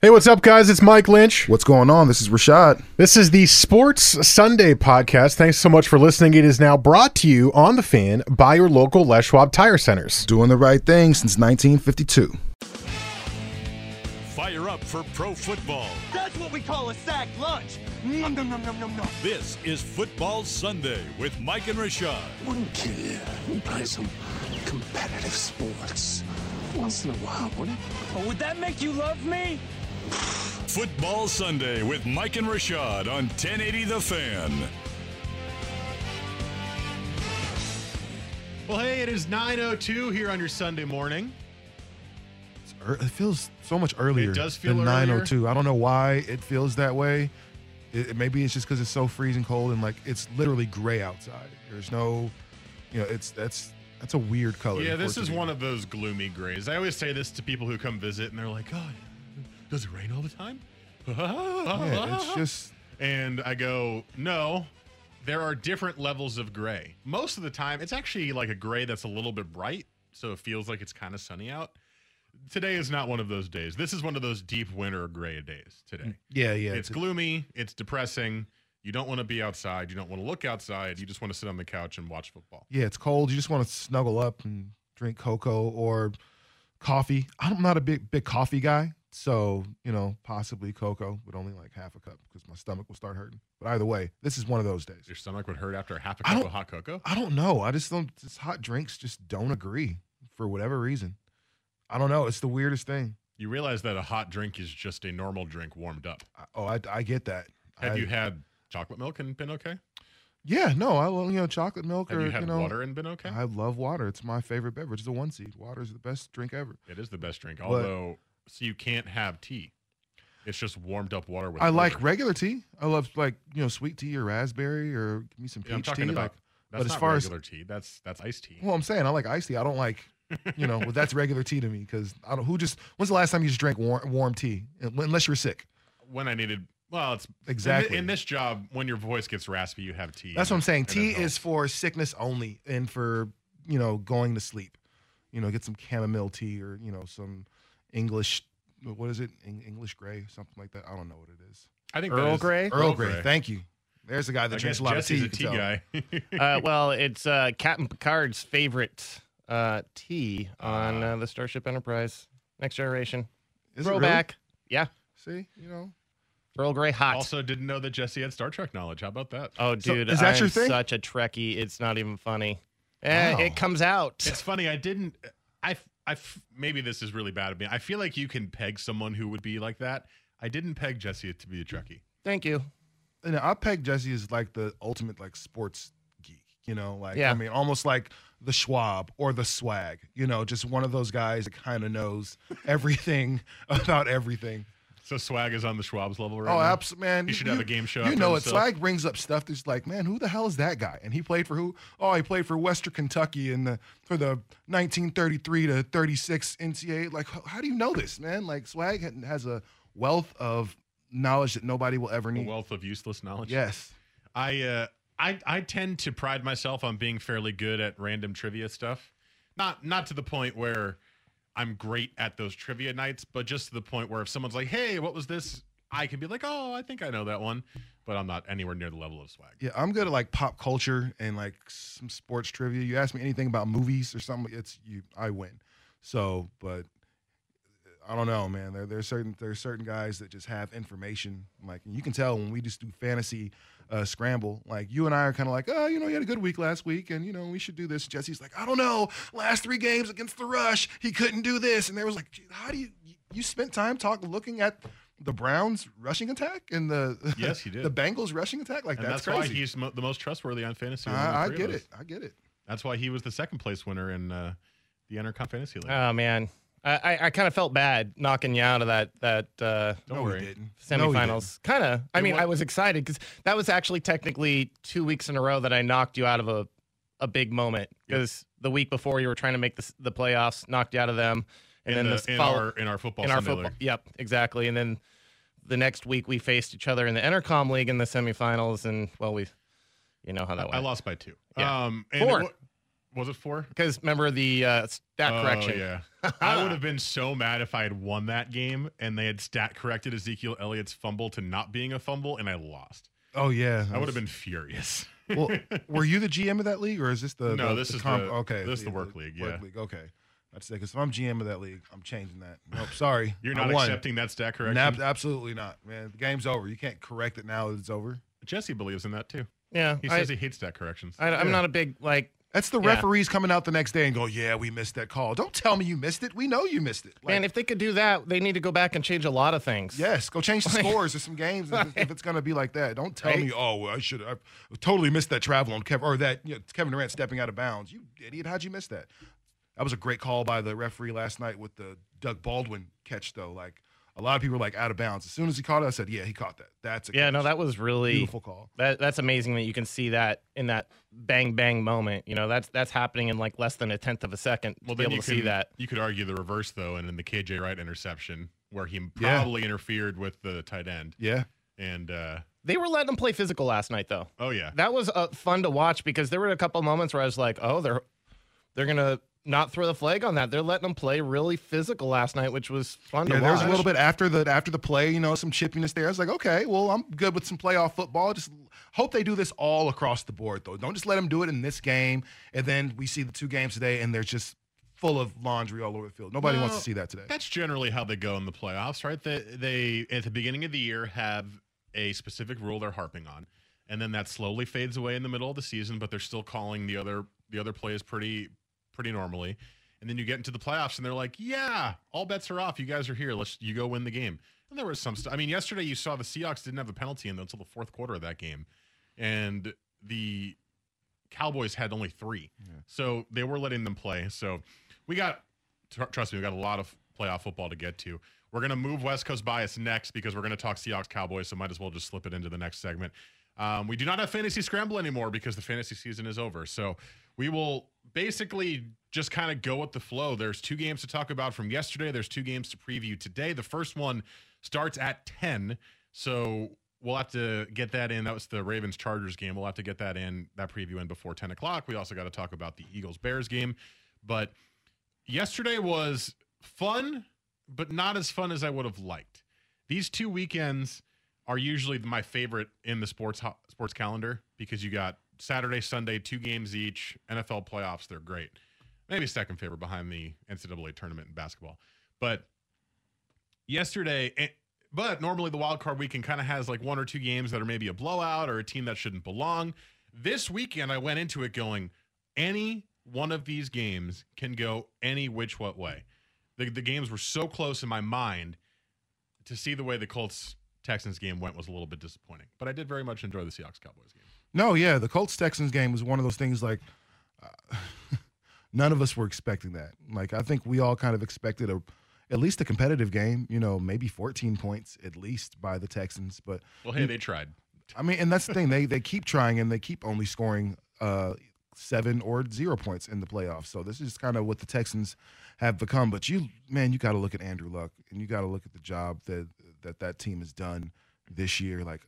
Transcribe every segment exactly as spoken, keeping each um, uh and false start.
Hey, what's up, guys? It's Mike Lynch. What's going on? This is Rashad. This is the Sports Sunday podcast. Thanks so much for listening. It is now brought to you on The Fan by your local Les Schwab Tire Centers. Doing the right thing since nineteen fifty-two. Fire up for pro football. That's what we call a sack lunch. Nom, nom, nom, nom, nom, nom. This is Football Sunday with Mike and Rashad. Wouldn't kill you. We play some competitive sports once in a while, wouldn't it? Oh, would that make you love me? Football Sunday with Mike and Rashad on ten eighty The Fan. Well, hey, it is nine oh two here on your Sunday morning. It's er- it feels so much earlier. It does feel than earlier. nine oh two. I don't know why it feels that way. It, it, maybe it's just because it's so freezing cold and like it's literally gray outside. There's no, you know, it's that's. That's a weird color. Yeah, this is one of those gloomy grays. I always say this to people who come visit, and they're like, "Oh, does it rain all the time?" Yeah, it's just. And I go, "No, there are different levels of gray. Most of the time, it's actually like a gray that's a little bit bright, so it feels like it's kind of sunny out." Today is not one of those days. This is one of those deep winter gray days today. Yeah, yeah. It's, it's gloomy. It's depressing. You don't want to be outside. You don't want to look outside. You just want to sit on the couch and watch football. Yeah, it's cold. You just want to snuggle up and drink cocoa or coffee. I'm not a big big coffee guy, so, you know, possibly cocoa, but only like half a cup because my stomach will start hurting. But either way, this is one of those days. Your stomach would hurt after half a cup of hot cocoa? I don't know. I just don't. Just hot drinks just don't agree for whatever reason. I don't know. It's the weirdest thing. You realize that a hot drink is just a normal drink warmed up. I, oh, I, I get that. Have I, you had... chocolate milk and been okay? Yeah, no, I love, you know, chocolate milk. Have or, you had you know, water and been okay? I love water. It's my favorite beverage. It's the one seed. Water is the best drink ever. It is the best drink. Although, but, so you can't have tea. It's just warmed up water with I water. Like regular tea. I love, like, you know, sweet tea or raspberry or give me some peach yeah, I'm talking tea. About, like, that's but not as far regular as, tea. That's that's iced tea. Well, I'm saying I like iced tea. I don't like, you know, well, that's regular tea to me because I don't. Who just? When's the last time you just drank warm warm tea? Unless you were sick. When I needed. Well, it's exactly in this job when your voice gets raspy, you have tea. That's what I'm saying. Tea is for sickness only, and for, you know, going to sleep. You know, get some chamomile tea or, you know, some English. What is it? English Grey, something like that. I don't know what it is. I think Earl Grey. Earl Grey. Thank you. There's a guy that drinks a lot of tea. Jesse's a tea guy. uh, well, it's uh, Captain Picard's favorite uh, tea on uh, the Starship Enterprise: Next Generation. Throwback. Yeah. See, you know. Earl Grey hot. Also didn't know that Jesse had Star Trek knowledge. How about that? Oh, dude, so, is that I'm your thing? Such a Trekkie. It's not even funny. Eh, wow. It comes out. It's funny. I didn't. I, I, maybe this is really bad of me. I feel like you can peg someone who would be like that. I didn't peg Jesse to be a Trekkie. Thank you. And I peg Jesse as like the ultimate like sports geek. You know, like yeah. I mean, almost like the Schwab or the Swag. You know, just one of those guys that kind of knows everything about everything. So Swag is on the Schwab's level right oh, now? Oh, absolutely, man. He should you, have a game show. You know it. Himself. Swag brings up stuff that's like, man, who the hell is that guy? And he played for who? Oh, he played for Western Kentucky in the for the nineteen thirty-three to thirty-six N C double A. Like, how, how do you know this, man? Like, Swag has a wealth of knowledge that nobody will ever need. A wealth of useless knowledge? Yes. I, uh, I, I tend to pride myself on being fairly good at random trivia stuff. Not, not to the point where... I'm great at those trivia nights, but just to the point where if someone's like, hey, what was this? I can be like, oh, I think I know that one, but I'm not anywhere near the level of Swag. Yeah, I'm good at like pop culture and like some sports trivia. You ask me anything about movies or something, it's you, I win. So, but I don't know, man. There, there are certain there are certain guys that just have information. Like, and you can tell when we just do fantasy uh, scramble. Like, you and I are kind of like, oh, you know, you had a good week last week, and you know, we should do this. Jesse's like, I don't know. Last three games against the Rush, he couldn't do this, and there was like, how do you you spent time talking looking at the Browns rushing attack and the yes, he did the Bengals rushing attack. Like, and that's, that's crazy. Why he's mo- the most trustworthy on fantasy. I, I get it. I get it. That's why he was the second place winner in uh, the Intercom Fantasy League. Oh man. I, I kind of felt bad knocking you out of that that uh, Don't worry. semifinals. No, kind of. I mean, I was excited because that was actually technically two weeks in a row that I knocked you out of a, a big moment because yeah. the week before you were trying to make the, the playoffs, knocked you out of them. And in then the, the in, follow, our, in our football. In our football. Yep, exactly. And then the next week we faced each other in the Intercom League in the semifinals. And, well, we, you know how that went. I lost by two. Yeah. Um, and Four. It, Was it four? Because remember the uh, stat oh, correction. Yeah. I would have been so mad if I had won that game and they had stat corrected Ezekiel Elliott's fumble to not being a fumble and I lost. Oh, yeah. I would have been furious. Well, were you the G M of that league or is this the No, the, this the is comp- the, okay, this the, the work league. Work yeah. league. Okay. I'd say because if I'm G M of that league, I'm changing that. Nope, sorry. You're not accepting that stat correction? No, absolutely not, man. The game's over. You can't correct it now that it's over. Jesse believes in that, too. Yeah. He says I, he hates stat corrections. I, I'm yeah. not a big, like... That's the yeah. referees coming out the next day and go, yeah, we missed that call. Don't tell me you missed it. We know you missed it. Like, man, if they could do that, they need to go back and change a lot of things. Yes, go change the scores of some games if, if it's going to be like that. Don't tell right? me, oh, well, I should have totally missed that travel on Kev- or that you know, Kevin Durant stepping out of bounds. You idiot, how'd you miss that? That was a great call by the referee last night with the Doug Baldwin catch, though. Like, a lot of people were like out of bounds. As soon as he caught it, I said, yeah, he caught that. That's a yeah, catch. No, that was really beautiful call. That, that's amazing that you can see that in that bang, bang moment. You know, that's that's happening in like less than a tenth of a second well, to be able to could, see that. You could argue the reverse, though, and in the K J Wright interception where he probably yeah. interfered with the tight end. Yeah. And uh, they were letting him play physical last night, though. Oh, yeah. That was uh, fun to watch because there were a couple moments where I was like, oh, they're they're going to not throw the flag on that. They're letting them play really physical last night, which was fun yeah, to watch. There was a little bit after the after the play, you know, some chippiness there. I was like, okay, well, I'm good with some playoff football. Just hope they do this all across the board, though. Don't just let them do it in this game, and then we see the two games today, and they're just full of laundry all over the field. Nobody now, wants to see that today. That's generally how they go in the playoffs, right? They, they, at the beginning of the year, have a specific rule they're harping on, and then that slowly fades away in the middle of the season, but they're still calling the other the other plays pretty – pretty normally, and then you get into the playoffs and they're like, yeah, all bets are off, you guys are here, let's you go win the game. And there was some st- I mean, yesterday you saw the Seahawks didn't have a penalty in until the fourth quarter of that game, and the Cowboys had only three. Yeah. So they were letting them play. So we got tr- trust me we got a lot of playoff football to get to. We're going to move West Coast Bias next because we're going to talk Seahawks Cowboys, so might as well just slip it into the next segment. Um, we do not have Fantasy Scramble anymore because the fantasy season is over, so we will basically just kind of go with the flow. There's two games to talk about from yesterday. There's two games to preview today. The first one starts at ten, so we'll have to get that in. That was the Ravens-Chargers game. We'll have to get that in, that preview in before ten o'clock. We also got to talk about the Eagles-Bears game. But yesterday was fun, but not as fun as I would have liked. These two weekends are usually my favorite in the sports sports calendar because you got Saturday, Sunday, two games each. N F L playoffs, they're great. Maybe second favorite behind the N C double A tournament in basketball. But yesterday, but normally the wild card weekend kind of has like one or two games that are maybe a blowout or a team that shouldn't belong. This weekend, I went into it going, any one of these games can go any which what way. The, the games were so close in my mind. To see the way the Colts Texans game went was a little bit disappointing, but I did very much enjoy the Seahawks Cowboys game. No, yeah, the Colts Texans game was one of those things like uh, none of us were expecting that. Like, I think we all kind of expected a at least a competitive game, you know, maybe fourteen points at least by the Texans. But well, hey, they tried. I mean, and that's the thing, they they keep trying and they keep only scoring uh, seven or zero points in the playoffs. So this is kind of what the Texans have become. But you, man, you got to look at Andrew Luck and you got to look at the job that. that that team has done this year. Like,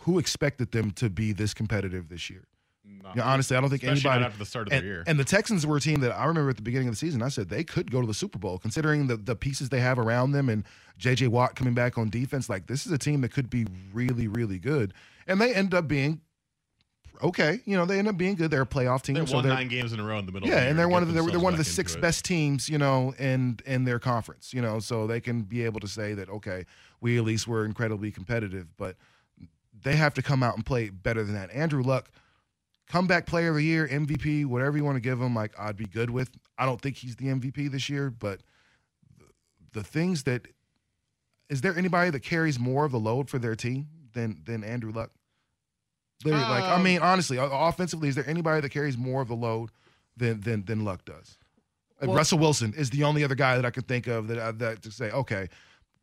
who expected them to be this competitive this year? No, you know, honestly, I don't think anybody. Not after the start of and, the year. And the Texans were a team that I remember at the beginning of the season, I said they could go to the Super Bowl, considering the, the pieces they have around them and J J Watt coming back on defense. Like, this is a team that could be really, really good. And they end up being okay. You know, they end up being good. They're a playoff team. They won so nine games in a row in the middle. Yeah, of the and they're one of the they're, they're one of the six best teams, you know, in in their conference. You know, so they can be able to say that, okay, we at least were incredibly competitive. But they have to come out and play better than that. Andrew Luck, comeback player of the year, M V P, whatever you want to give him. Like, I'd be good with. I don't think he's the M V P this year, but the things that is there anybody that carries more of the load for their team than than Andrew Luck? Literally, um, like, I mean, honestly, offensively, is there anybody that carries more of the load than than, than Luck does? Well, Russell Wilson is the only other guy that I can think of that I, that to say, okay,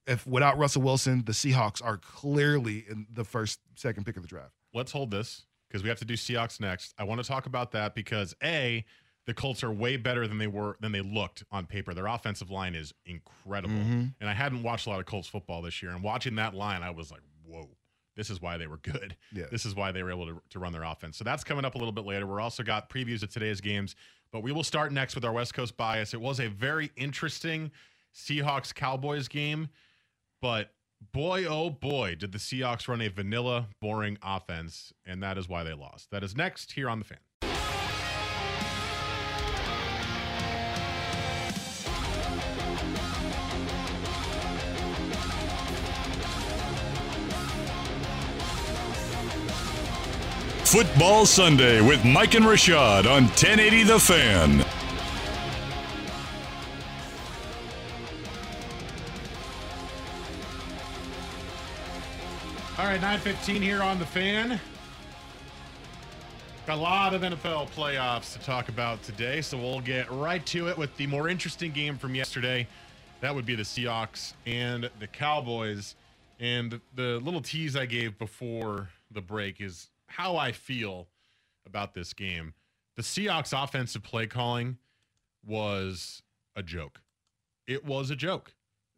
if without Russell Wilson, the Seahawks are clearly in the first, second pick of the draft. Let's hold this because we have to do Seahawks next. I want to talk about that because A, the Colts are way better than they were than they looked on paper. Their offensive line is incredible, mm-hmm. and I hadn't watched a lot of Colts football this year. And watching that line, I was like, whoa. This is why they were good. Yeah. This is why they were able to, to run their offense. So that's coming up a little bit later. We're also got previews of today's games, but we will start next with our West Coast bias. It was a very interesting Seahawks-Cowboys game, but boy, oh boy, did the Seahawks run a vanilla, boring offense, and that is why they lost. That is next here on The Fan. Football Sunday with Mike and Rashad on ten eighty The Fan. All right, nine fifteen here on The Fan. Got a lot of N F L playoffs to talk about today, so we'll get right to it with the more interesting game from yesterday. That would be the Seahawks and the Cowboys. And the little tease I gave before the break is how I feel about this game. The Seahawks offensive play calling was a joke. It was a joke.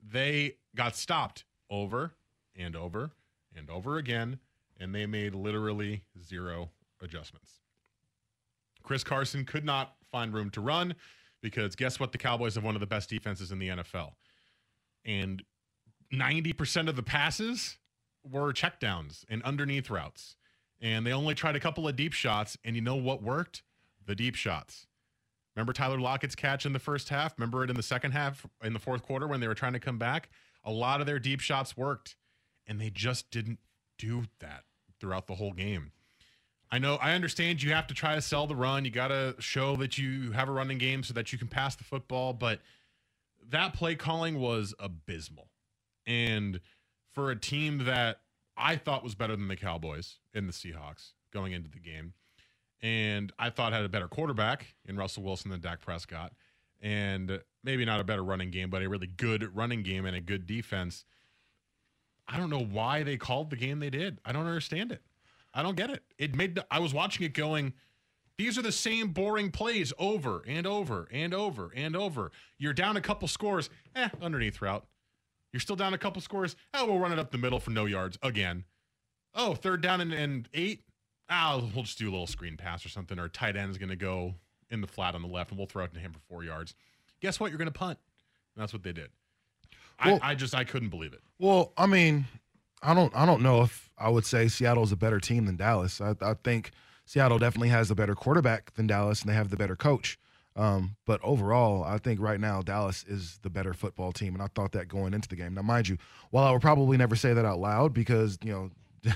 They got stopped over and over and over again, and they made literally zero adjustments. Chris Carson could not find room to run because guess what? The Cowboys have one of the best defenses in the N F L. And ninety percent of the passes were checkdowns and underneath routes. And they only tried a couple of deep shots, and you know what worked? The deep shots. Remember Tyler Lockett's catch in the first half? Remember it in the second half, in the fourth quarter when they were trying to come back? A lot of their deep shots worked, and they just didn't do that throughout the whole game. I know, I understand you have to try to sell the run. You got to show that you have a running game so that you can pass the football, but that play calling was abysmal. And for a team that I thought was better than the Cowboys and the Seahawks going into the game. And I thought had a better quarterback in Russell Wilson than Dak Prescott. And maybe not a better running game, but a really good running game and a good defense. I don't know why they called the game they did. I don't understand it. I don't get it. It made the, I was watching it going, these are the same boring plays over and over and over and over. You're down a couple scores. Eh, underneath route. You're still down a couple scores. Oh, we'll run it up the middle for no yards again. Oh, third down and, and eight. Ah, oh, we'll just do a little screen pass or something. Or tight end is going to go in the flat on the left, and we'll throw it to him for four yards. Guess what? You're going to punt. And that's what they did. Well, I, I just I couldn't believe it. Well, I mean, I don't I don't know if I would say Seattle's a better team than Dallas. I, I think Seattle definitely has a better quarterback than Dallas, and they have the better coach. Um, but overall, I think right now Dallas is the better football team, and I thought that going into the game. Now, mind you, while I would probably never say that out loud because, you know,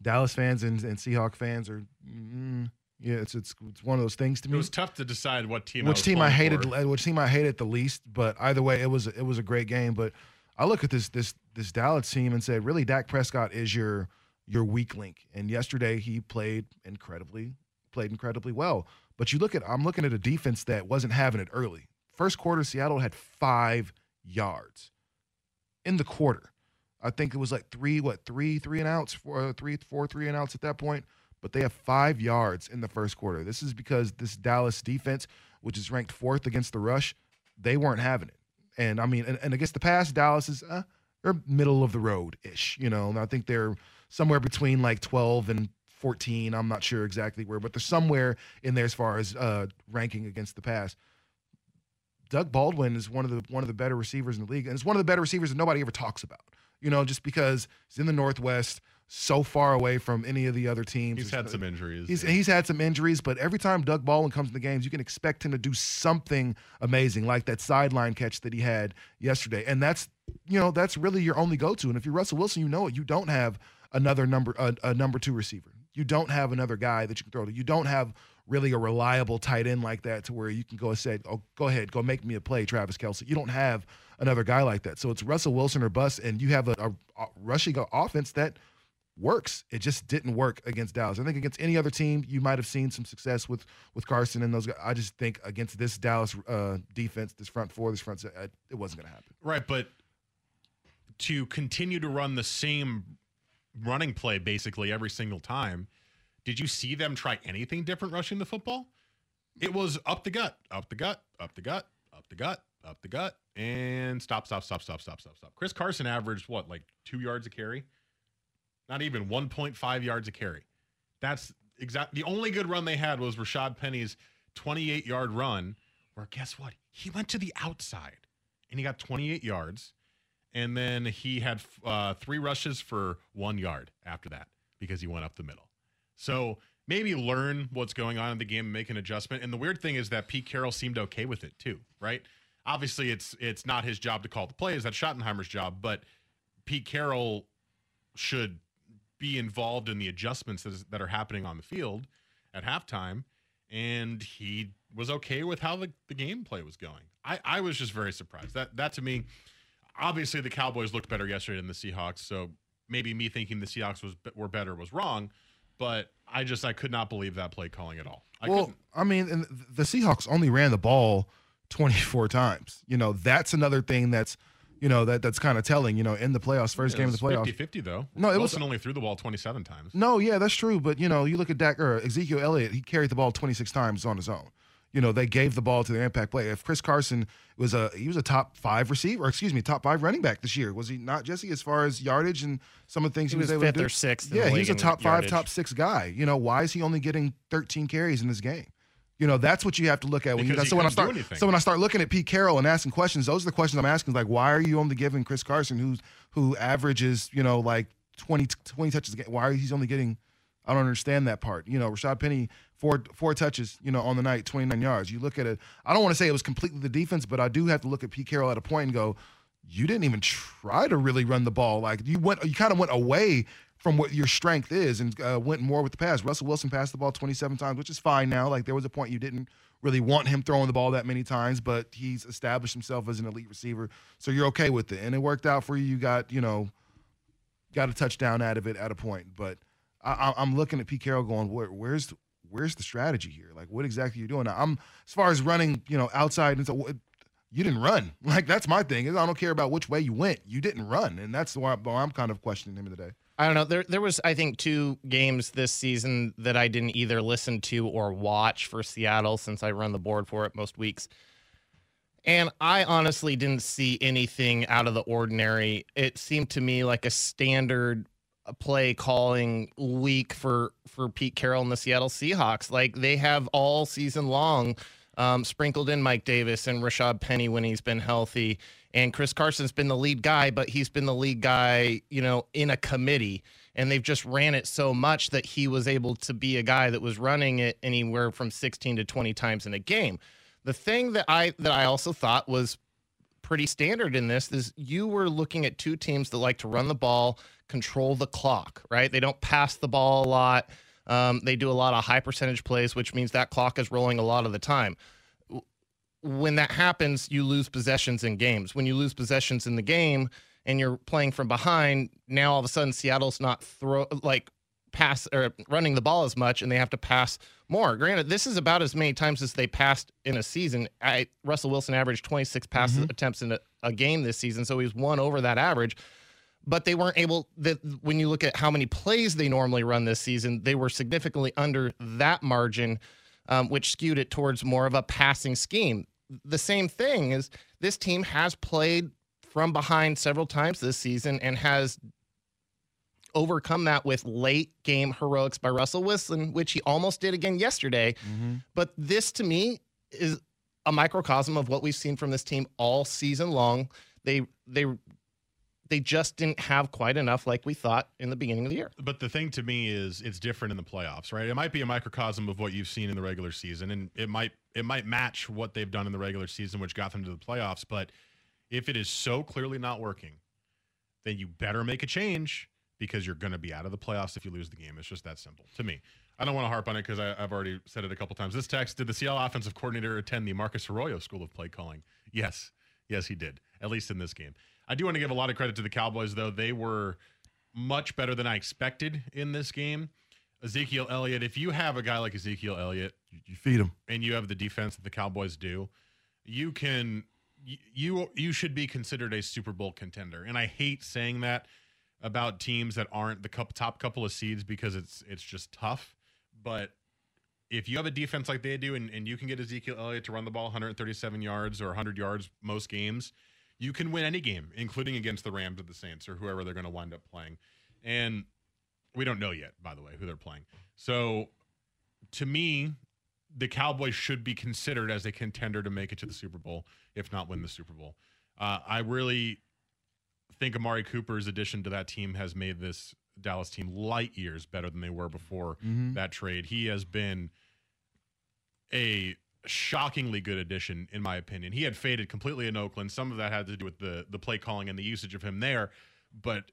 Dallas fans and, and Seahawks fans are mm, – yeah, it's, it's it's one of those things to me. It was tough to decide what team which I was team I hated, Which team I hated the least, but either way, it was it was a great game. But I look at this this this Dallas team and say, really, Dak Prescott is your your weak link. And yesterday he played incredibly played incredibly well. But you look at, I'm looking at a defense that wasn't having it early. First quarter, Seattle had five yards in the quarter. I think it was like three, what, three, three and outs, four, three, four, three and outs at that point. But they have five yards in the first quarter. This is because this Dallas defense, which is ranked fourth against the rush, they weren't having it. And I mean, and, and against the pass, Dallas is uh, they're middle of the road-ish, you know. And I think they're somewhere between like twelve and fourteen, I'm not sure exactly where, but they're somewhere in there as far as uh, ranking against the pass. Doug Baldwin is one of the one of the better receivers in the league, and it's one of the better receivers that nobody ever talks about. You know, just because he's in the Northwest, so far away from any of the other teams. He's had some injuries. He's, yeah. he's had some injuries, but every time Doug Baldwin comes in the games, you can expect him to do something amazing, like that sideline catch that he had yesterday. And that's, you know, that's really your only go-to. And if you're Russell Wilson, you know it. You don't have another number a, a number two receiver. You don't have another guy that you can throw to. You don't have really a reliable tight end like that to where you can go and say, oh, go ahead, go make me a play, Travis Kelce. You don't have another guy like that. So it's Russell Wilson or bust, and you have a, a, a rushing offense that works. It just didn't work against Dallas. I think against any other team, you might have seen some success with, with Carson and those guys. I just think against this Dallas uh, defense, this front four, this front set, it wasn't going to happen. Right, but to continue to run the same running play basically every single time. Did you see them try anything different rushing the football? It was up the gut, up the gut, up the gut, up the gut, up the gut, and stop, stop, stop, stop, stop, stop, stop. Chris Carson averaged, what, like two yards a carry? Not even one point five yards a carry. That's exactly the only good run they had was Rashad Penny's twenty-eight yard run, where guess what? He went to the outside and he got twenty-eight yards. And then he had uh, three rushes for one yard after that because he went up the middle. So maybe learn what's going on in the game and make an adjustment. And the weird thing is that Pete Carroll seemed okay with it too, right? Obviously, it's it's not his job to call the plays. That's Schottenheimer's job. But Pete Carroll should be involved in the adjustments that, is, that are happening on the field at halftime. And he was okay with how the, the gameplay was going. I, I was just very surprised. That, that to me... Obviously, the Cowboys looked better yesterday than the Seahawks, so maybe me thinking the Seahawks was were better was wrong, but I just I could not believe that play calling at all. I well, couldn't. I mean, and the Seahawks only ran the ball twenty-four times. You know, that's another thing that's, you know, that that's kind of telling, you know, in the playoffs, first yeah, game of the playoffs. fifty-fifty, though. No, it Wilson was, only threw the ball twenty-seven times. No, yeah, that's true, but, you know, you look at Dak or Ezekiel Elliott, he carried the ball twenty-six times on his own. You know, they gave the ball to their impact play. If Chris Carson was a he was a top five receiver, excuse me, top five running back this year, was he not, Jesse, as far as yardage and some of the things he, he was, was able to do? Fifth or sixth. Yeah, he's a top five, top six guy. You know, why is he only getting thirteen carries in this game? You know, that's what you have to look at. When you, so, when I start, so when I start looking at Pete Carroll and asking questions, those are the questions I'm asking. Like, why are you only giving Chris Carson, who's, who averages, you know, like twenty, twenty touches a game, why are he's only getting – I don't understand that part. You know, Rashad Penny, four four touches, you know, on the night, twenty-nine yards. You look at it, I don't want to say it was completely the defense, but I do have to look at Pete Carroll at a point and go, you didn't even try to really run the ball. Like, you went, you kind of went away from what your strength is and uh, went more with the pass. Russell Wilson passed the ball twenty-seven times, which is fine now. Like, there was a point you didn't really want him throwing the ball that many times, but he's established himself as an elite receiver, so you're okay with it. And it worked out for you. You got, you know, got a touchdown out of it at a point, but I, I'm looking at Pete Carroll going, Where, where's where's the strategy here? Like, what exactly are you doing? Now, I'm as far as running, you know, outside and so you didn't run. Like, that's my thing. I don't care about which way you went. You didn't run, and that's why I'm kind of questioning him today. I don't know. There, there was, I think, two games this season that I didn't either listen to or watch for Seattle since I run the board for it most weeks. And I honestly didn't see anything out of the ordinary. It seemed to me like a standard play calling week for for Pete Carroll and the Seattle Seahawks. Like, they have all season long um sprinkled in Mike Davis and Rashad Penny when he's been healthy, and Chris Carson's been the lead guy, but he's been the lead guy, you know, in a committee, and they've just ran it so much that he was able to be a guy that was running it anywhere from sixteen to twenty times in a game. The thing that I that I also thought was pretty standard in this is you were looking at two teams that like to run the ball, control the clock, right? They don't pass the ball a lot. Um, they do a lot of high percentage plays, which means that clock is rolling a lot of the time. When that happens, you lose possessions in games. When you lose possessions in the game and you're playing from behind, now all of a sudden Seattle's not throw like pass or running the ball as much, and they have to pass more. Granted, this is about as many times as they passed in a season. I, Russell Wilson averaged twenty-six pass mm-hmm. attempts in a, a game this season, so he's one over that average. But they weren't able that when you look at how many plays they normally run this season, they were significantly under that margin, um, which skewed it towards more of a passing scheme. The same thing is this team has played from behind several times this season and has overcome that with late game heroics by Russell Wilson, which he almost did again yesterday. Mm-hmm. But this to me is a microcosm of what we've seen from this team all season long. They, they, They just didn't have quite enough like we thought in the beginning of the year. But the thing to me is it's different in the playoffs, right? It might be a microcosm of what you've seen in the regular season, and it might it might match what they've done in the regular season, which got them to the playoffs. But if it is so clearly not working, then you better make a change because you're going to be out of the playoffs if you lose the game. It's just that simple to me. I don't want to harp on it because I've already said it a couple times. This text, did the Seattle offensive coordinator attend the Marcus Arroyo School of Play Calling? Yes. Yes, he did, at least in this game. I do want to give a lot of credit to the Cowboys, though. They were much better than I expected in this game. Ezekiel Elliott, if you have a guy like Ezekiel Elliott, you feed him, and you have the defense that the Cowboys do, you can you you should be considered a Super Bowl contender. And I hate saying that about teams that aren't the top couple of seeds because it's it's just tough. But if you have a defense like they do, and, and you can get Ezekiel Elliott to run the ball one hundred thirty-seven yards or one hundred yards most games, you can win any game, including against the Rams or the Saints or whoever they're going to wind up playing. And We don't know yet, by the way, who they're playing. So to me, the Cowboys should be considered as a contender to make it to the Super Bowl, if not win the Super Bowl. Uh, I really think Amari Cooper's addition to that team has made this Dallas team light years better than they were before mm-hmm. that trade. He has been a shockingly good addition, in my opinion. He had faded completely in Oakland. Some of that had to do with the, the play calling and the usage of him there. But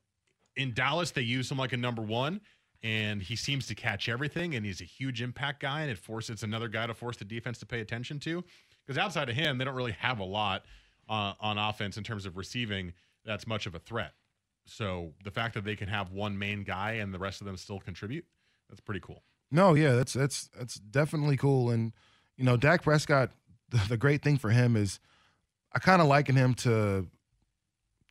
in Dallas, they use him like a number one, and he seems to catch everything, and he's a huge impact guy, and it forces another guy to force the defense to pay attention to. Because outside of him, they don't really have a lot uh, on offense in terms of receiving that's much of a threat. So the fact that they can have one main guy and the rest of them still contribute, that's pretty cool. No, yeah, that's that's that's definitely cool. And, you know, Dak Prescott, the, the great thing for him is I kind of liken him to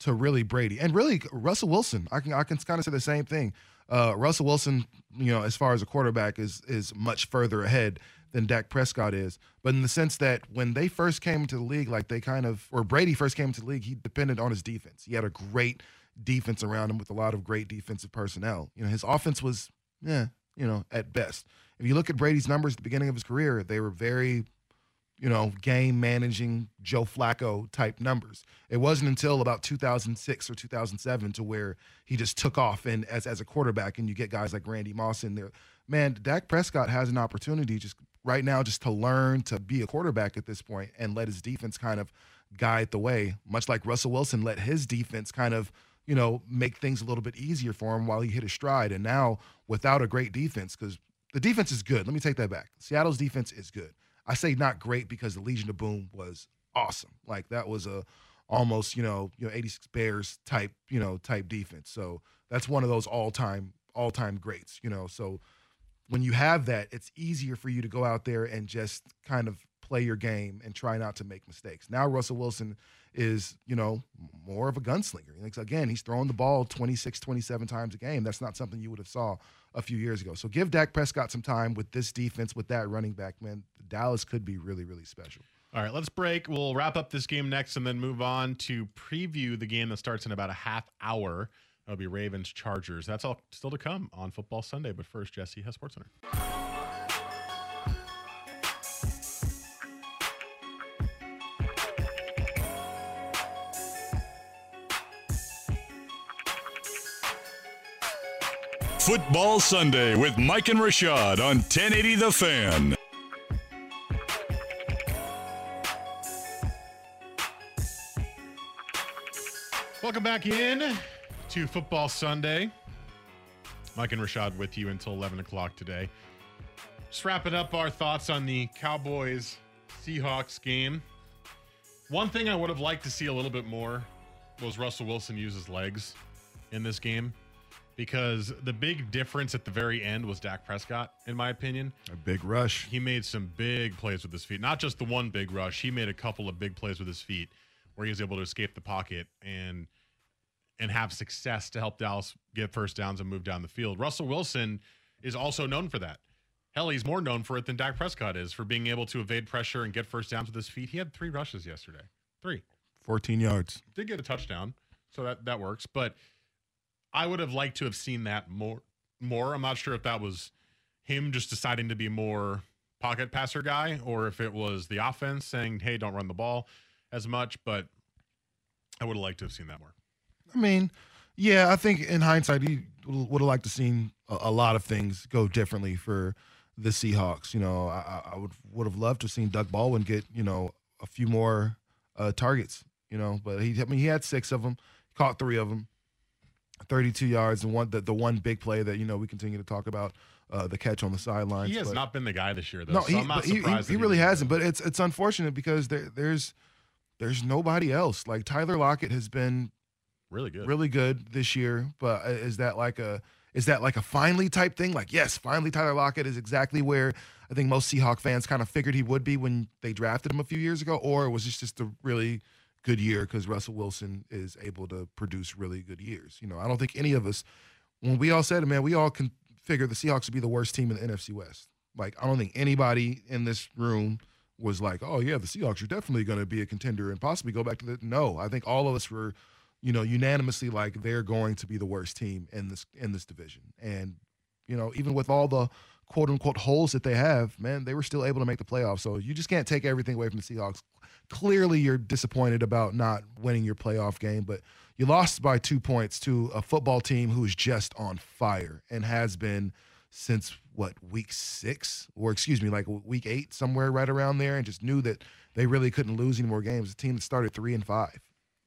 to really Brady. And really, Russell Wilson, I can I can kind of say the same thing. Uh, Russell Wilson, you know, as far as a quarterback, is is much further ahead than Dak Prescott is. But in the sense that when they first came to the league, like they kind of – or Brady first came to the league, he depended on his defense. He had a great defense around him with a lot of great defensive personnel. You know, his offense was, yeah, you know, at best. If you look at Brady's numbers at the beginning of his career, they were very, you know, game-managing, Joe Flacco-type numbers. It wasn't until about two thousand six or two thousand seven to where he just took off and as as a quarterback, and you get guys like Randy Moss in there. Man, Dak Prescott has an opportunity just right now just to learn to be a quarterback at this point and let his defense kind of guide the way, much like Russell Wilson let his defense kind of, you know, make things a little bit easier for him while he hit his stride. And now without a great defense, because the defense is good. Let me take that back. Seattle's defense is good. I say not great because the Legion of Boom was awesome. Like that was a almost, you know, you know, eighty-six Bears type, you know, type defense. So that's one of those all-time, all-time greats, you know. So when you have that, it's easier for you to go out there and just kind of play your game and try not to make mistakes. Now Russell Wilson is, you know, more of a gunslinger. Again, he's throwing the ball twenty-six, twenty-seven times a game. That's not something you would have saw a few years ago. So give Dak Prescott some time with this defense, with that running back, man. Dallas could be really, really special. All right, let's break. We'll wrap up this game next and then move on to preview the game that starts in about a half hour. That'll be Ravens Chargers. That's all still to come on Football Sunday. But first, Jesse has SportsCenter. Football Sunday with Mike and Rashad on ten eighty The Fan. Welcome back in to Football Sunday. Mike and Rashad with you until eleven o'clock today. Just wrapping up our thoughts on the Cowboys-Seahawks game. One thing I would have liked to see a little bit more was Russell Wilson use his legs in this game. Because the big difference at the very end was Dak Prescott, in my opinion. A big rush. He made some big plays with his feet. Not just the one big rush. He made a couple of big plays with his feet where he was able to escape the pocket and and have success to help Dallas get first downs and move down the field. Russell Wilson is also known for that. Hell, he's more known for it than Dak Prescott is, for being able to evade pressure and get first downs with his feet. He had three rushes yesterday. Three. fourteen yards. Did get a touchdown, so that, that works. But I would have liked to have seen that more. More. I'm not sure if that was him just deciding to be more pocket passer guy or if it was the offense saying, hey, don't run the ball as much, but I would have liked to have seen that more. I mean, yeah, I think in hindsight, he would have liked to have seen a lot of things go differently for the Seahawks. You know, I, I would, would have loved to have seen Doug Baldwin get, you know, a few more uh, targets, you know, but he, I mean, he had six of them, caught three of them. thirty-two yards and one the, the one big play that, you know, we continue to talk about, uh, the catch on the sidelines. He has but, not been the guy this year, though. No, so he, I'm not surprised. He, he, he, he really hasn't, there. But it's it's unfortunate because there there's there's nobody else. Like Tyler Lockett has been really good, really good this year. But is that like a is that like a finally type thing? Like yes, finally Tyler Lockett is exactly where I think most Seahawk fans kind of figured he would be when they drafted him a few years ago, or was this just a really good year because Russell Wilson is able to produce really good years? You know, I don't think any of us, when we all said it, man, we all can figure the Seahawks would be the worst team in the N F C West. Like, I don't think anybody in this room was like, oh, yeah, the Seahawks are definitely going to be a contender and possibly go back to the – no, I think all of us were, you know, unanimously like they're going to be the worst team in this in this division. And, you know, even with all the quote-unquote holes that they have, man, they were still able to make the playoffs. So you just can't take everything away from the Seahawks. Clearly you're disappointed about not winning your playoff game, but you lost by two points to a football team who is just on fire and has been since, what, week six? Or excuse me, like week eight, somewhere right around there, and just knew that they really couldn't lose any more games. A team that started three and five,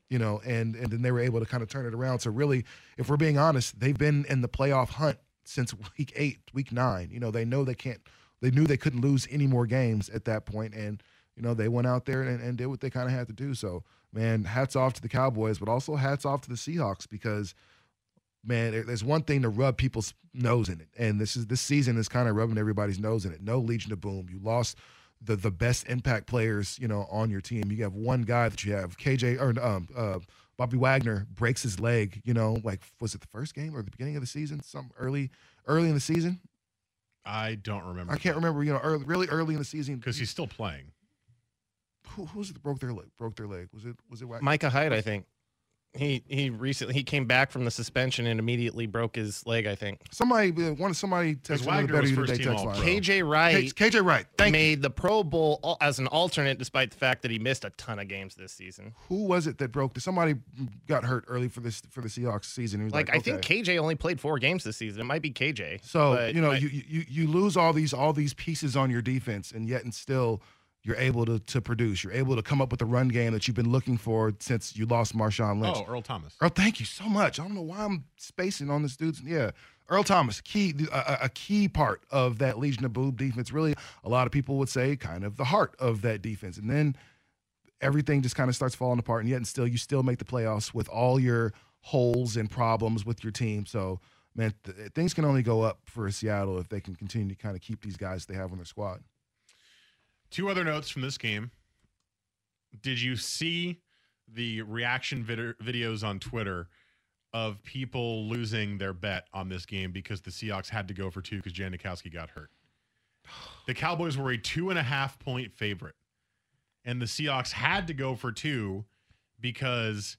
you know, and, and then they were able to kind of turn it around. So really, if we're being honest, they've been in the playoff hunt since week eight, week nine. You know, they know they can't, they knew they couldn't lose any more games at that point. And, you know, they went out there and, and did what they kind of had to do. So, man, hats off to the Cowboys, but also hats off to the Seahawks, because, man, there's one thing to rub people's nose in it. And this is this season is kind of rubbing everybody's nose in it. No Legion of Boom. You lost the the best impact players, you know, on your team. You have one guy that you have, K J, or um, uh, Bobby Wagner breaks his leg, you know, like, was it the first game or the beginning of the season? Some early, early in the season? I don't remember. I can't that. remember, you know, early, really early in the season. Because he's still playing. Who, who was it that broke their leg? Broke their leg. Was it, was it Wagner? Micah Hyde, I think. He he recently he came back from the suspension and immediately broke his leg. I think somebody wanted somebody text Wagner better was first team text all line. K J Wright. K, KJ Wright Thank made you. the Pro Bowl as an alternate, despite the fact that he missed a ton of games this season. Who was it that broke? Somebody got hurt early for this for the Seahawks season. He was like, like okay. I think K J only played four games this season. It might be K J. So but, you know but, you, you you lose all these all these pieces on your defense, and yet and still. You're able to, to produce. You're able to come up with the run game that you've been looking for since you lost Marshawn Lynch. Oh, Earl Thomas. Earl, thank you so much. I don't know why I'm spacing on this dude's. Yeah, Earl Thomas, key a, a key part of that Legion of Boom defense. Really, a lot of people would say kind of the heart of that defense. And then everything just kind of starts falling apart. And yet, and still, you still make the playoffs with all your holes and problems with your team. So, man, th- things can only go up for Seattle if they can continue to kind of keep these guys they have on their squad. Two other notes from this game. Did you see the reaction vid- videos on Twitter of people losing their bet on this game because the Seahawks had to go for two because Janikowski got hurt? The Cowboys were a two and a half point favorite, and the Seahawks had to go for two because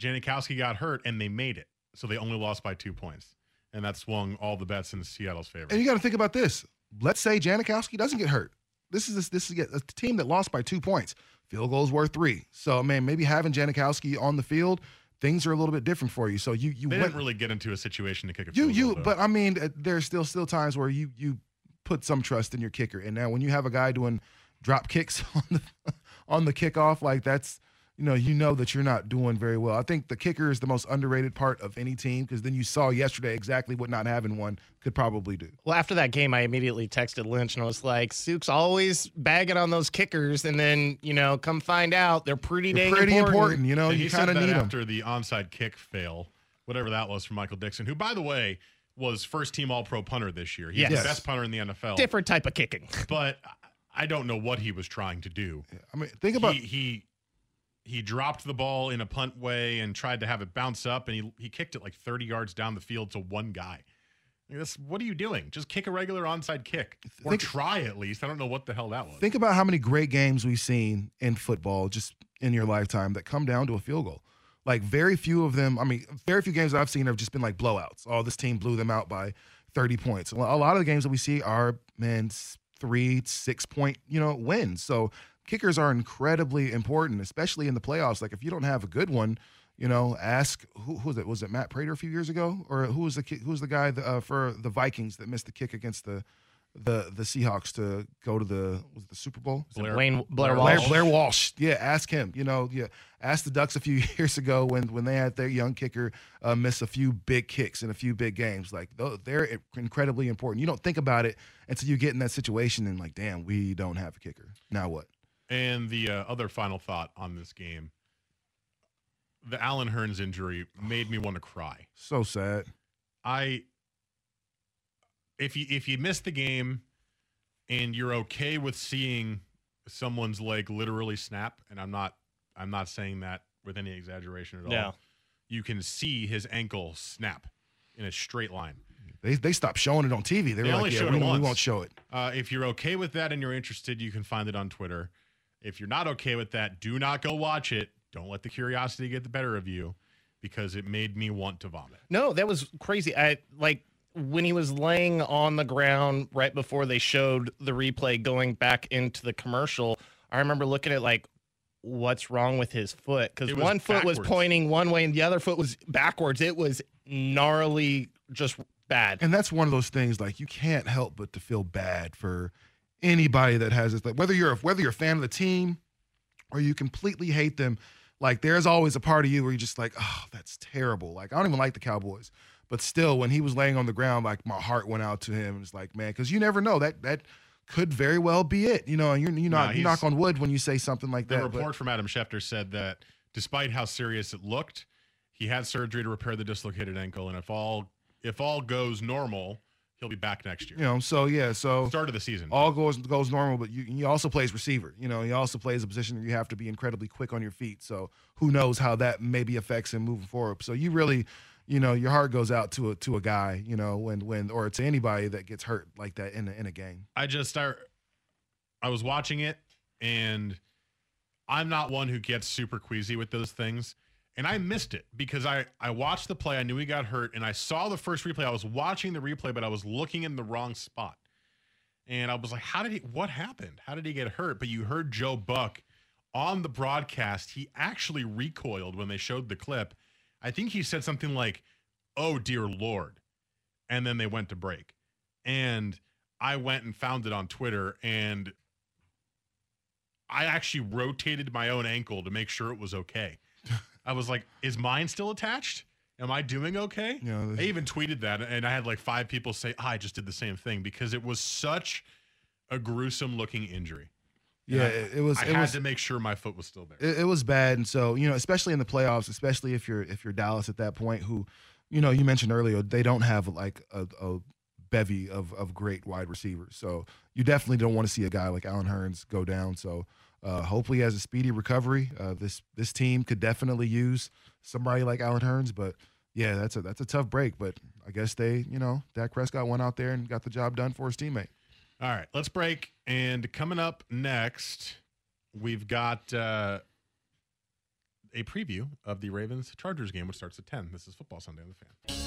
Janikowski got hurt, and they made it. So they only lost by two points, and that swung all the bets in Seattle's favor. And you got to think about this. Let's say Janikowski doesn't get hurt. This is this is a team that lost by two points. Field goals were three. So, man, maybe having Janikowski on the field, things are a little bit different for you. So you you they went, didn't really get into a situation to kick a field goal. You you, but I mean, there's still still times where you you put some trust in your kicker. And now when you have a guy doing drop kicks on the on the kickoff, like that's you know you know that you're not doing very well. I think the kicker is the most underrated part of any team, because then you saw yesterday exactly what not having one could probably do. Well, after that game, I immediately texted Lynch, and I was like, Sook's always bagging on those kickers, and then, you know, come find out, they're pretty dang pretty important. important. You know, and you kind of need them. After the onside kick fail, whatever that was for Michael Dixon, who, by the way, was first-team All-Pro punter this year. He's yes. the best punter in the N F L. Different type of kicking. But I don't know what he was trying to do. Yeah, I mean, think about... He... he He dropped the ball in a punt way and tried to have it bounce up, and he he kicked it like thirty yards down the field to one guy. I mean, that's, what are you doing? Just kick a regular onside kick, or think, try at least. I don't know what the hell that was. Think about how many great games we've seen in football just in your lifetime that come down to a field goal. Like, very few of them, I mean, very few games that I've seen have just been like blowouts. Oh, this team blew them out by thirty points. A lot of the games that we see are, man, three, six-point, you know, wins. So, kickers are incredibly important, especially in the playoffs. Like, if you don't have a good one, you know, ask who, who was it? Was it Matt Prater a few years ago, or who was the who was the guy that, uh, for the Vikings that missed the kick against the the the Seahawks to go to the was it the Super Bowl? Blair, Blair, Blair Walsh. Blair, Blair Walsh. Yeah, ask him. You know, yeah, ask the Ducks a few years ago when when they had their young kicker uh, miss a few big kicks in a few big games. Like, they're incredibly important. You don't think about it until you get in that situation and like, damn, we don't have a kicker. Now what? And the uh, other final thought on this game, the Allen Hurns injury made me want to cry. So sad. I, if you if you miss the game, and you're okay with seeing someone's leg literally snap, and I'm not I'm not saying that with any exaggeration at all. No. You can see his ankle snap in a straight line. They they stopped showing it on T V. They, they were only like, showed yeah, it we, once. we won't show it. Uh, if you're okay with that and you're interested, you can find it on Twitter. If you're not okay with that, do not go watch it. Don't let the curiosity get the better of you. because it made me want to vomit. No, that was crazy. I like when he was laying on the ground right before they showed the replay going back into the commercial. I remember looking at like, what's wrong with his foot? Because one foot was pointing one way and the other foot was backwards. It was gnarly, just bad. And that's one of those things like you can't help but to feel bad for anybody that has this. Like whether you're a, whether you're a fan of the team or you completely hate them, like there's always a part of you where you're just like, oh, that's terrible. Like I don't even like the Cowboys, but still, when he was laying on the ground, like my heart went out to him. It's like, man, because you never know that that. could very well be it, you know. And you're, you know, you knock on wood when you say something like that. The report but. from Adam Schefter said that despite how serious it looked, he had surgery to repair the dislocated ankle, and if all if all goes normal, he'll be back next year. You know, so yeah, so start of the season, all goes goes normal. But you, he also plays receiver. You know, he also plays a position where you have to be incredibly quick on your feet. So who knows how that maybe affects him moving forward? So you really. You know, your heart goes out to a to a guy, you know, when when or to anybody that gets hurt like that in a, in a game. I just I, I was watching it, and I'm not one who gets super queasy with those things, and I missed it because I I watched the play. I knew he got hurt, and I saw the first replay. I was watching the replay, but I was looking in the wrong spot, and I was like, "How did he? What happened? How did he get hurt?" But you heard Joe Buck on the broadcast. He actually recoiled when they showed the clip. I think he said something like, "Oh, dear Lord." And then they went to break. And I went and found it on Twitter, and I actually rotated my own ankle to make sure it was okay. I was like, is mine still attached? Am I doing okay? No, I even tweeted that, and I had like five people say, oh, I just did the same thing, because it was such a gruesome-looking injury. Yeah, it, it was. I it had was, to make sure my foot was still there. It, it was bad, and so you know, especially in the playoffs, especially if you're if you're Dallas at that point, who, you know, you mentioned earlier, they don't have like a, a bevy of of great wide receivers. So you definitely don't want to see a guy like Allen Hurns go down. So uh, hopefully, he has a speedy recovery. Uh, this this team could definitely use somebody like Allen Hurns, but yeah, that's a that's a tough break. But I guess they, you know, Dak Prescott went out there and got the job done for his teammate. All right, let's break. And coming up next, we've got uh, a preview of the Ravens-Chargers game, which starts at ten. This is Football Sunday on The Fan.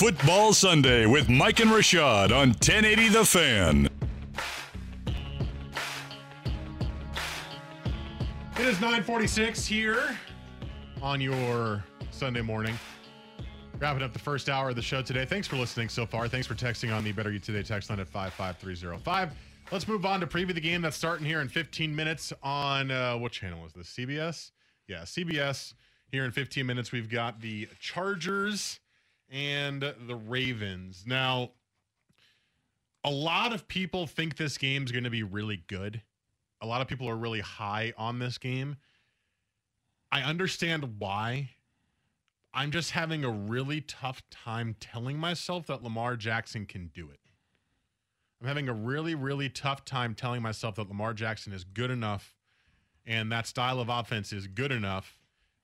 Football Sunday with Mike and Rashad on ten eighty The Fan. It is nine forty-six here on your Sunday morning. Wrapping up the first hour of the show today. Thanks for listening so far. Thanks for texting on the Better You Today text line at five five three oh five. Let's move on to preview the game that's starting here in fifteen minutes on, uh, what channel is this, C B S? Yeah, C B S. Here in fifteen minutes, we've got the Chargers and the Ravens. Now, a lot of people think this game's going to be really good. A lot of people are really high on this game. I understand why. I'm just having a really tough time telling myself that Lamar Jackson can do it. I'm having a really, really tough time telling myself that Lamar Jackson is good enough and that style of offense is good enough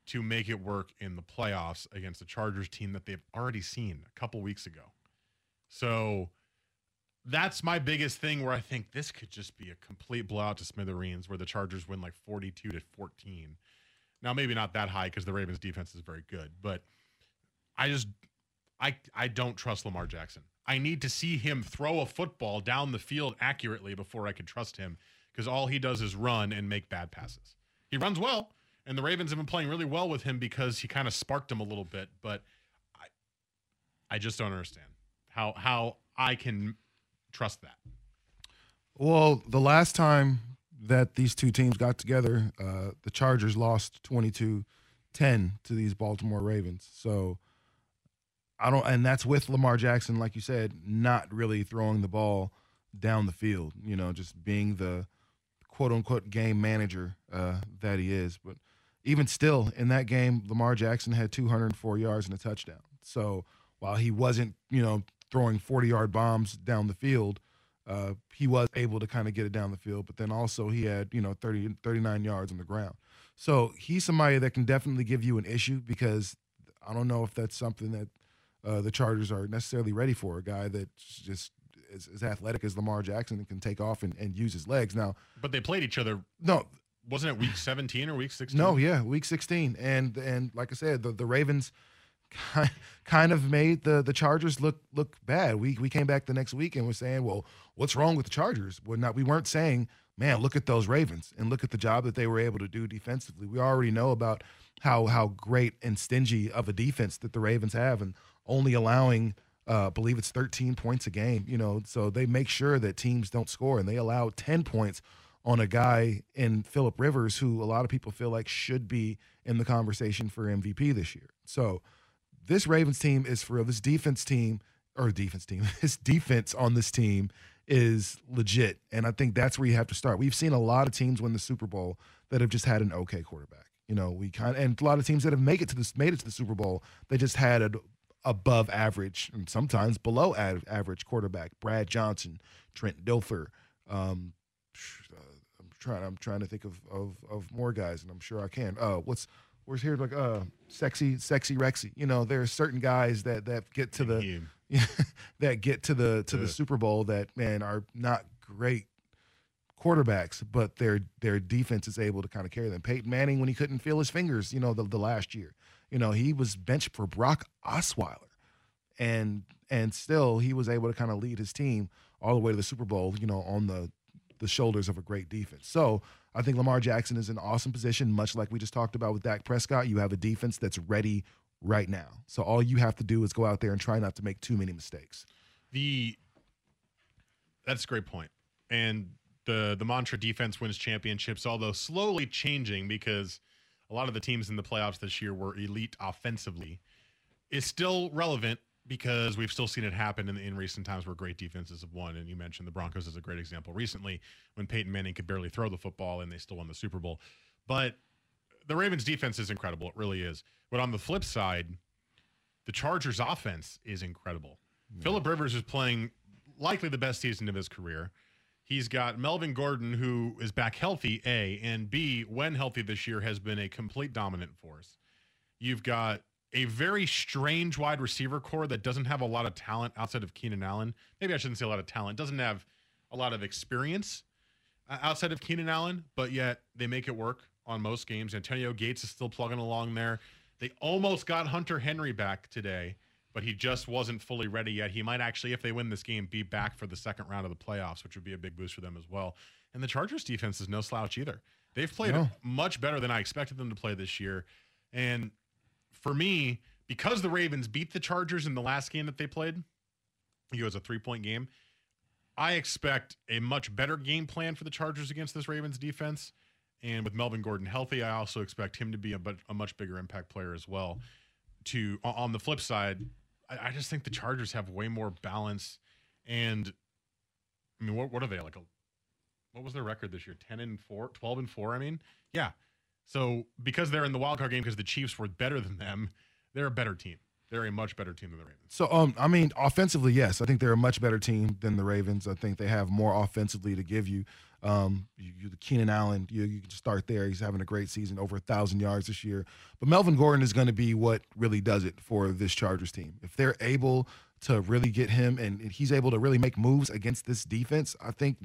to make it work in the playoffs against the Chargers team that they've already seen a couple weeks ago. So that's my biggest thing, where I think this could just be a complete blowout to smithereens where the Chargers win like forty-two to fourteen. Now, maybe not that high because the Ravens defense is very good, but I just, I, I don't trust Lamar Jackson. I need to see him throw a football down the field accurately before I can trust him, because all he does is run and make bad passes. He runs well. And the Ravens have been playing really well with him because he kind of sparked them a little bit. But I I just don't understand how how I can trust that. Well, the last time that these two teams got together, uh, the Chargers lost twenty-two ten to these Baltimore Ravens. So I don't, and that's with Lamar Jackson, like you said, not really throwing the ball down the field, you know, just being the quote-unquote game manager uh, that he is. But even still, in that game, Lamar Jackson had two hundred four yards and a touchdown. So while he wasn't, you know, throwing forty-yard bombs down the field, uh, he was able to kind of get it down the field. But then also he had, you know, thirty, thirty-nine yards on the ground. So he's somebody that can definitely give you an issue, because I don't know if that's something that uh, the Chargers are necessarily ready for, a guy that's just – As, as athletic as Lamar Jackson and can take off and, and use his legs now. But they played each other. No, wasn't it week seventeen or week sixteen? No, yeah, week sixteen. And and like I said, the, the Ravens kind, kind of made the, the Chargers look look bad. We we came back the next week and were saying, well, what's wrong with the Chargers? We're not, we weren't saying, man, look at those Ravens and look at the job that they were able to do defensively. We already know about how how great and stingy of a defense that the Ravens have, and only allowing Uh, believe it's thirteen points a game, you know, so they make sure that teams don't score, and they allow ten points on a guy in Philip Rivers who a lot of people feel like should be in the conversation for M V P this year. So this Ravens team is for real. This defense team, or defense team, this defense on this team is legit, and I think that's where you have to start. We've seen a lot of teams win the Super Bowl that have just had an okay quarterback, you know, we kind of, and a lot of teams that have made it to this, made it to the Super Bowl, they just had a above average and sometimes below ad- average quarterback. Brad Johnson, Trent Dilfer. Um, I'm trying. I'm trying to think of, of, of more guys, and I'm sure I can. Uh, what's where's here like uh, sexy, sexy Rexy. You know, there are certain guys that, that get to the that get to the to the Super Bowl that, man, are not great quarterbacks, but their their defense is able to kind of carry them. Peyton Manning, when he couldn't feel his fingers, you know, the, the last year. You know, he was benched for Brock Osweiler, and and still he was able to kind of lead his team all the way to the Super Bowl, you know, on the, the shoulders of a great defense. So I think Lamar Jackson is in an awesome position, much like we just talked about with Dak Prescott. You have a defense that's ready right now. So all you have to do is go out there and try not to make too many mistakes. The That's a great point. And the, the mantra defense wins championships, although slowly changing, because – a lot of the teams in the playoffs this year were elite offensively, is still relevant, because we've still seen it happen in, the, in recent times where great defenses have won. And you mentioned the Broncos is a great example recently, when Peyton Manning could barely throw the football and they still won the Super Bowl. But the Ravens defense is incredible. It really is. But on the flip side, the Chargers offense is incredible. Yeah. Philip Rivers is playing likely the best season of his career. He's got Melvin Gordon, who is back healthy, A, and B, when healthy this year, has been a complete dominant force. You've got a very strange wide receiver core that doesn't have a lot of talent outside of Keenan Allen. Maybe I shouldn't say a lot of talent. Doesn't have a lot of experience uh, outside of Keenan Allen, but yet they make it work on most games. Antonio Gates is still plugging along there. They almost got Hunter Henry back today, but he just wasn't fully ready yet. He might actually, if they win this game, be back for the second round of the playoffs, which would be a big boost for them as well. And the Chargers defense is no slouch either. They've played no. much better than I expected them to play this year. And for me, because the Ravens beat the Chargers in the last game that they played, it was a three-point game, I expect a much better game plan for the Chargers against this Ravens defense. And with Melvin Gordon healthy, I also expect him to be a, a much bigger impact player as well. To, on the flip side, I just think the Chargers have way more balance, and I mean, what what are they like? A, what was their record this year? Ten and four, twelve and four. I mean, yeah. So because they're in the wild card game, because the Chiefs were better than them, they're a better team. They're a much better team than the Ravens. So, um, I mean, offensively, yes, I think they're a much better team than the Ravens. I think they have more offensively to give you. Um, you, you Keenan Allen, you you can start there. He's having a great season, over a thousand yards this year. But Melvin Gordon is going to be what really does it for this Chargers team. If they're able to really get him and he's able to really make moves against this defense, I think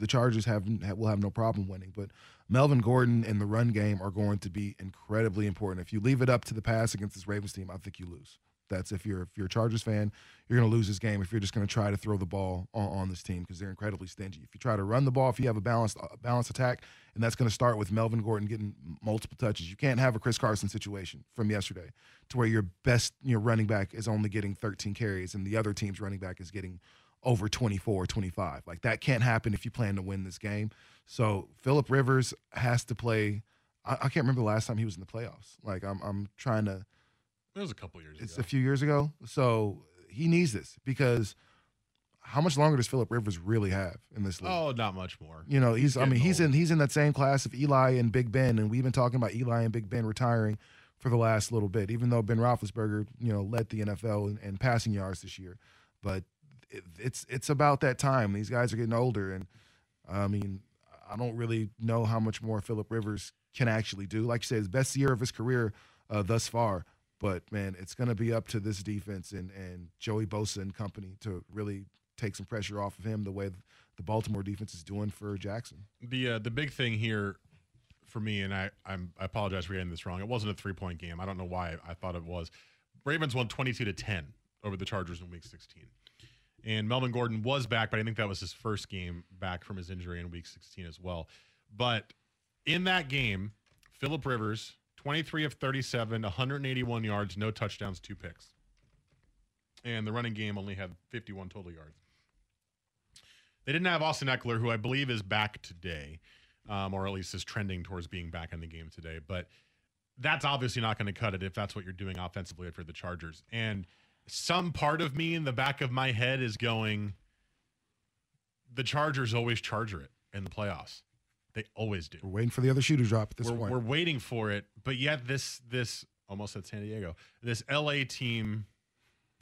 the Chargers have will have no problem winning. But Melvin Gordon and the run game are going to be incredibly important. If you leave it up to the pass against this Ravens team, I think you lose. That's if you're if you're a Chargers fan, you're going to lose this game if you're just going to try to throw the ball on, on this team, because they're incredibly stingy. If you try to run the ball, if you have a balanced a balanced attack, and that's going to start with Melvin Gordon getting multiple touches. You can't have a Chris Carson situation from yesterday to where your best your running back is only getting thirteen carries and the other team's running back is getting over twenty-four, twenty-five. Like, that can't happen if you plan to win this game. So Philip Rivers has to play. I, I can't remember the last time he was in the playoffs. Like, I'm I'm trying to. It was a couple years ago. It's a few years ago. So he needs this, because how much longer does Philip Rivers really have in this league? Oh, not much more. You know, he's, he's I mean, he's old. in he's in that same class of Eli and Big Ben, and we've been talking about Eli and Big Ben retiring for the last little bit, even though Ben Roethlisberger, you know, led the N F L in, in passing yards this year. But it, it's it's about that time. These guys are getting older, and I mean, I don't really know how much more Philip Rivers can actually do. Like you said, his best year of his career uh, thus far. But, man, it's going to be up to this defense and, and Joey Bosa and company to really take some pressure off of him the way the Baltimore defense is doing for Jackson. The uh, the big thing here for me, and I I'm, I apologize for getting this wrong, it wasn't a three-point game. I don't know why I thought it was. Ravens won twenty-two to ten over the Chargers in Week sixteen. And Melvin Gordon was back, but I think that was his first game back from his injury in Week sixteen as well. But in that game, Philip Rivers, twenty-three of thirty-seven, one hundred eighty-one yards, no touchdowns, two picks. And the running game only had fifty-one total yards. They didn't have Austin Eckler, who I believe is back today, um, or at least is trending towards being back in the game today. But that's obviously not going to cut it if that's what you're doing offensively for the Chargers. And some part of me in the back of my head is going, the Chargers always charger it in the playoffs. They always do. We're waiting for the other shoe to drop at this we're, point. We're waiting for it, but yet this this almost at San Diego. This L A team,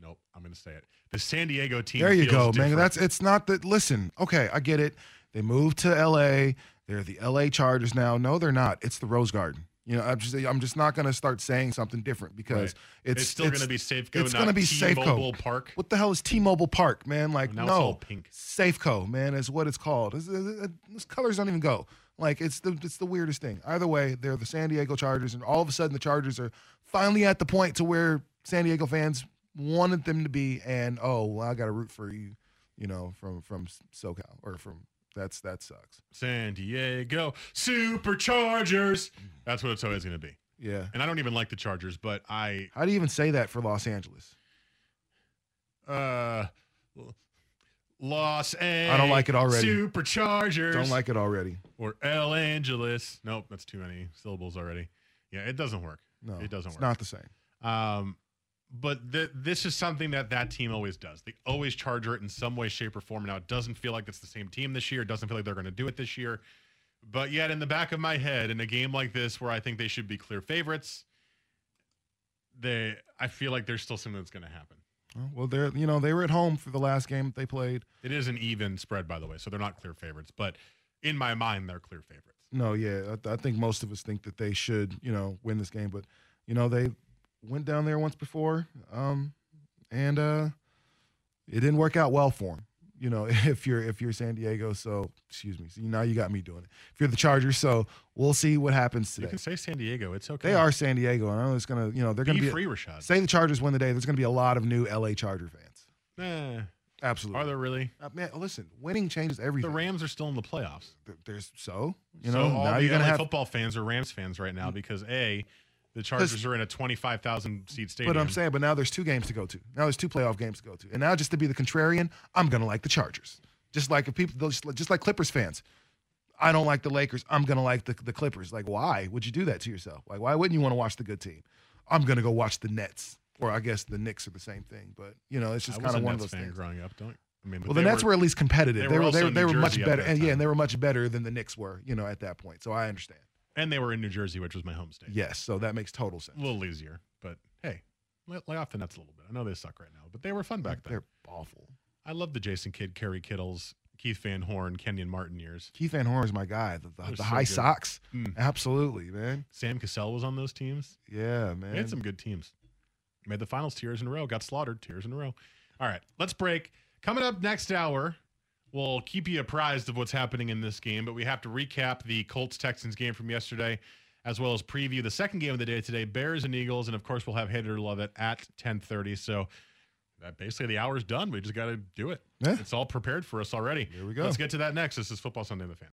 nope, I'm going to say it. The San Diego team. There you feels go, different. man. That's it's not that. Listen, okay, I get it. They moved to L A. They're the L A Chargers now. No, they're not. It's the Rose Garden. You know, I'm just I'm just not going to start saying something different because right. it's, it's still going to be Safeco. It's going to be T-Mobile Park. What the hell is T-Mobile Park, man? Like now no, it's all pink. Safeco, man, is what it's called. It's, it, those colors don't even go. Like it's the it's the weirdest thing. Either way, they're the San Diego Chargers, and all of a sudden the Chargers are finally at the point to where San Diego fans wanted them to be. And oh, well, I got to root for you, you know, from from SoCal or from. That's that sucks. San Diego Superchargers. That's what it's always going to be. Yeah. And I don't even like the Chargers, but I. How do you even say that for Los Angeles? Uh, Los Angeles. I don't like it already. Superchargers. Don't like it already. Or El Angeles. Nope, that's too many syllables already. Yeah, it doesn't work. No, it doesn't it's work. It's not the same. Um, but th- this is something that that team always does. They always charger it in some way, shape, or form. Now, it doesn't feel like it's the same team this year. It doesn't feel like they're going to do it this year. But yet, in the back of my head, in a game like this where I think they should be clear favorites, they I feel like there's still something that's going to happen. Well, they're you know they were at home for the last game that they played. It is an even spread, by the way, so they're not clear favorites. But in my mind, they're clear favorites. No, yeah. I, th- I think most of us think that they should, you know, win this game. But, you know, they – went down there once before, um, and uh, it didn't work out well for him. You know, if you're if you're San Diego, so excuse me. So now you got me doing it. If you're the Chargers, so we'll see what happens today. You can say San Diego. It's okay. They are San Diego, and I know it's gonna. You know, they're gonna be, be free. Rashad. Say the Chargers win the day. There's gonna be a lot of new L A Charger fans. Eh, absolutely. Are there really? Uh, man, listen, winning changes everything. The Rams are still in the playoffs. There, there's so you know so all now the you're gonna L A have football fans or Rams fans right now because a. The Chargers are in a twenty-five thousand seat stadium. But I'm saying, but now there's two games to go to. Now there's two playoff games to go to. And now just to be the contrarian, I'm going to like the Chargers. Just like if people, just like, just like Clippers fans. I don't like the Lakers. I'm going to like the, the Clippers. Like, why would you do that to yourself? Like, why wouldn't you want to watch the good team? I'm going to go watch the Nets. Or I guess the Knicks are the same thing. But, you know, it's just kind of one Nets of those things. Growing up, don't you? I mean, well, the Nets were, were at least competitive. They were, they were, they were, they were much better. And, yeah, and they were much better than the Knicks were, you know, at that point. So I understand. And they were in New Jersey, which was my home state. Yes, so that makes total sense. A little easier, but hey, lay, lay off the Nets a little bit. I know they suck right now, but they were fun back then. They're awful. I love the Jason Kidd, Kerry Kittles, Keith Van Horn, Kenyon Martin years. Keith Van Horn is my guy. The, the, the so high good. socks. Mm. Absolutely, man. Sam Cassell was on those teams. Yeah, man. They had some good teams. Made the finals two years in a row. Got slaughtered two years in a row. All right, let's break. Coming up next hour, we'll keep you apprised of what's happening in this game, but we have to recap the Colts-Texans game from yesterday, as well as preview the second game of the day today, Bears and Eagles, and of course we'll have Hader Lovett at ten thirty. So that basically the hour's done. We just got to do it. Yeah. It's all prepared for us already. Here we go. Let's get to that next. This is Football Sunday on the Fan.